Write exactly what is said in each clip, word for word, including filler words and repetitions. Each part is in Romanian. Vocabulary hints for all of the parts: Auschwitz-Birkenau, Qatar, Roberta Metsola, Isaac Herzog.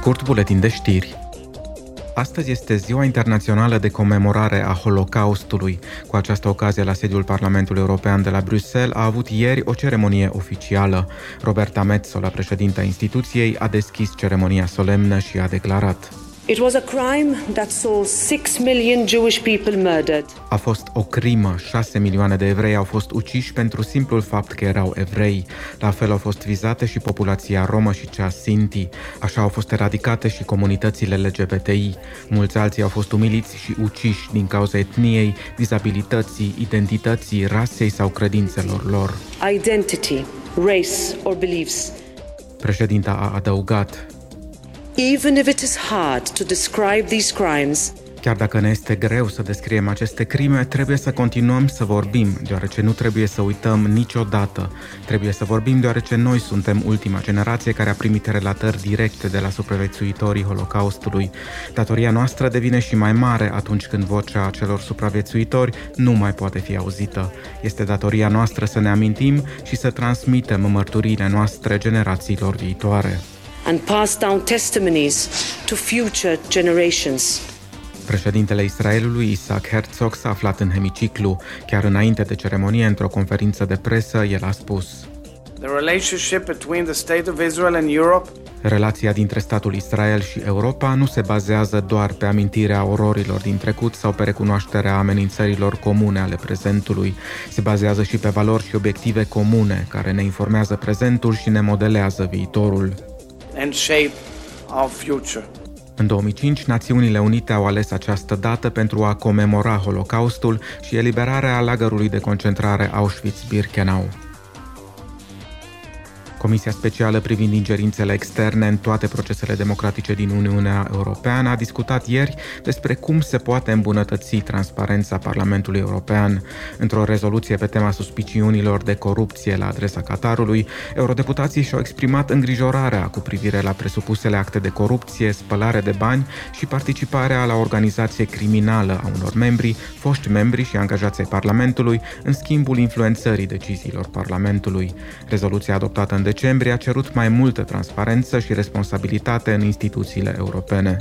Scurt buletin de știri. Astăzi este Ziua Internațională de Comemorare a Holocaustului. Cu această ocazie, la sediul Parlamentului European de la Bruxelles a avut ieri o ceremonie oficială. Roberta Metsola, președinta instituției, a deschis ceremonia solemnă și a declarat: It was a crime that saw six million Jewish people murdered. A fost o crimă, șase milioane de evrei au fost uciși pentru simplul fapt că erau evrei. La fel au fost vizate și populația romă și cea sinti. Așa au fost eradicate și comunitățile L G B T I. Mulți alții au fost umiliți și uciși din cauza etniei, dizabilității, identității, rasei sau credințelor lor. Identity, race or beliefs. Președinta a adăugat: Even if it is hard to describe these crimes. Chiar dacă ne este greu să descriem aceste crime, trebuie să continuăm să vorbim, deoarece nu trebuie să uităm niciodată. Trebuie să vorbim deoarece noi suntem ultima generație care a primit relatări directe de la supraviețuitorii Holocaustului. Datoria noastră devine și mai mare atunci când vocea acelor supraviețuitori nu mai poate fi auzită. Este datoria noastră să ne amintim și să transmitem mărturiile noastre generațiilor viitoare. And pass down testimonies to future generations. Președintele Israelului, Isaac Herzog, s-a aflat în hemiciclu. Chiar înainte de ceremonie, într-o conferință de presă, el a spus: The relationship between the state of Israel and Europe. Relația dintre statul Israel și Europa nu se bazează doar pe amintirea ororilor din trecut sau pe recunoașterea amenințărilor comune ale prezentului. Se bazează și pe valori și obiective comune care ne informează prezentul și ne modelează viitorul. And shape our future. În două mii cinci, Națiunile Unite au ales această dată pentru a comemora Holocaustul și eliberarea lagărului de concentrare Auschwitz-Birkenau. Comisia Specială privind ingerințele externe în toate procesele democratice din Uniunea Europeană a discutat ieri despre cum se poate îmbunătăți transparența Parlamentului European. Într-o rezoluție pe tema suspiciunilor de corupție la adresa Qatarului, eurodeputații și-au exprimat îngrijorarea cu privire la presupusele acte de corupție, spălare de bani și participarea la organizație criminală a unor membri, foști membri și angajații Parlamentului, în schimbul influențării deciziilor Parlamentului. Rezoluția adoptată în decembrie a cerut mai multă transparență și responsabilitate în instituțiile europene.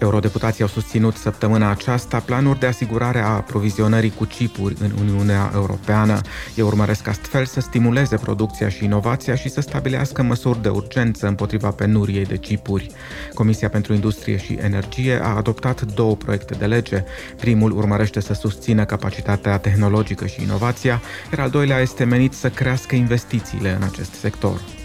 Eurodeputații au susținut săptămâna aceasta planuri de asigurare a aprovizionării cu chipuri în Uniunea Europeană. Ei urmăresc astfel să stimuleze producția și inovația și să stabilească măsuri de urgență împotriva penuriei de chipuri. Comisia pentru Industrie și Energie a adoptat două proiecte de lege. Primul urmărește să susțină capacitatea tehnologică și inovația, iar al doilea este menit să crească investițiile în acest sector.